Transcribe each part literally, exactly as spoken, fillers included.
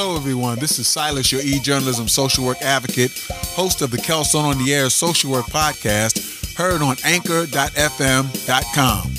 Hello, everyone. This is Silas, your e-journalism social work advocate, host of the Kelsunn on the Air social work podcast, heard on anchor dot f m dot com.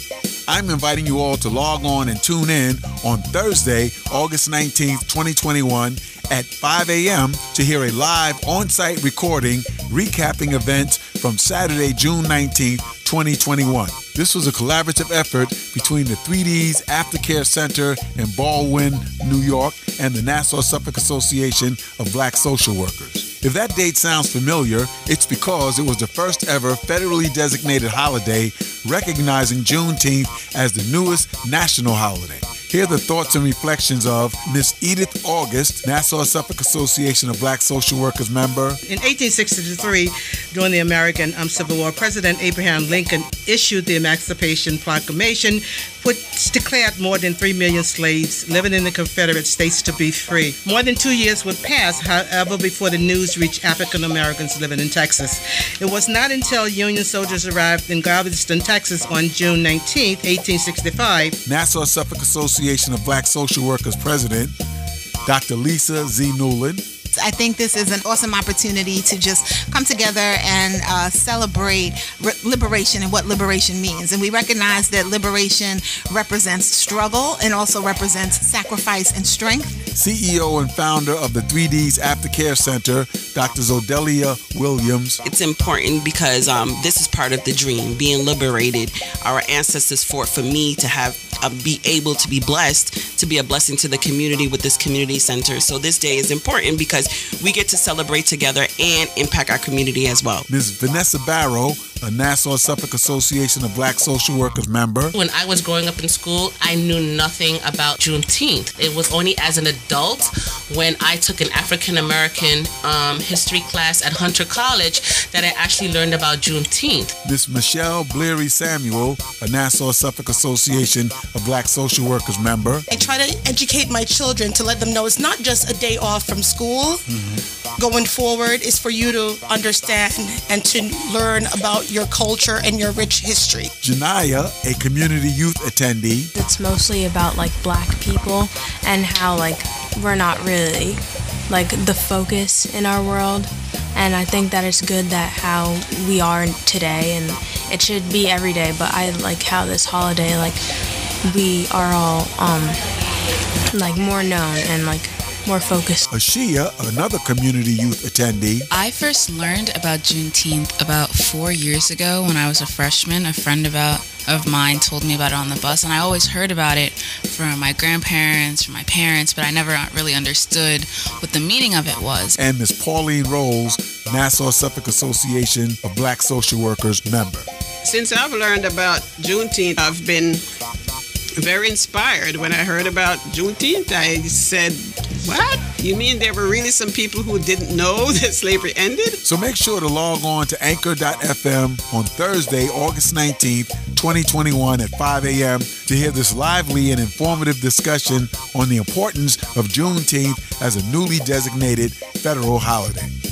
I'm inviting you all to log on and tune in on Thursday, August nineteenth, twenty twenty-one at five a m to hear a live on-site recording recapping events from Saturday, June nineteenth, twenty twenty-one. This was a collaborative effort between the three D's Aftercare Center in Baldwin, New York, and the Nassau Suffolk Association of Black Social Workers. If that date sounds familiar, it's because it was the first ever federally designated holiday recognizing Juneteenth as the newest national holiday. Hear the thoughts and reflections of Miss Edith August, Nassau Suffolk Association of Black Social Workers member. In eighteen sixty-three, during the American um, Civil War, President Abraham Lincoln issued the Emancipation Proclamation, which declared more than three million slaves living in the Confederate States to be free. More than two years would pass, however, before the news reached African Americans living in Texas. It was not until Union soldiers arrived in Galveston, Texas on June nineteenth, eighteen sixty-five. Nassau Suffolk Association Association of Black Social Workers President, Doctor Lisa Z. Newland. I think this is an awesome opportunity to just come together and uh, celebrate re- liberation and what liberation means. And we recognize that liberation represents struggle and also represents sacrifice and strength. C E O and founder of the three D's Aftercare Center, Doctor Zodelia Williams. It's important because um, this is part of the dream, being liberated. Our ancestors fought for me to have uh, be able to be blessed, to be a blessing to the community with this community center. So this day is important because we get to celebrate together and impact our community as well. Miz Vanessa Barrow, a Nassau Suffolk Association of Black Social Workers member. When I was growing up in school, I knew nothing about Juneteenth. It was only as an adult when I took an African American um, history class at Hunter College that I actually learned about Juneteenth. Miz Michelle Bleary Samuel, a Nassau Suffolk Association of Black Social Workers member. I try to educate my children to let them know it's not just a day off from school. Mm-hmm. Going forward is for you to understand and to learn about your culture and your rich history. Janiyah, a community youth attendee. It's mostly about like black people and how like we're not really like the focus in our world, and I think that it's good that how we are today, and it should be every day, but I like how this holiday, like we are all um like more known and like more focused. Ashia, another community youth attendee. I first learned about Juneteenth about four years ago when I was a freshman. A friend about of mine told me about it on the bus, and I always heard about it from my grandparents, from my parents, but I never really understood what the meaning of it was. And Miz Pauline Rose, Nassau Suffolk Association of Black Social Workers member. Since I've learned about Juneteenth, I've been very inspired. When I heard about Juneteenth, I said, what? You mean there were really some people who didn't know that slavery ended? So make sure to log on to anchor dot f m on Thursday, August nineteenth, twenty twenty-one at five a m to hear this lively and informative discussion on the importance of Juneteenth as a newly designated federal holiday.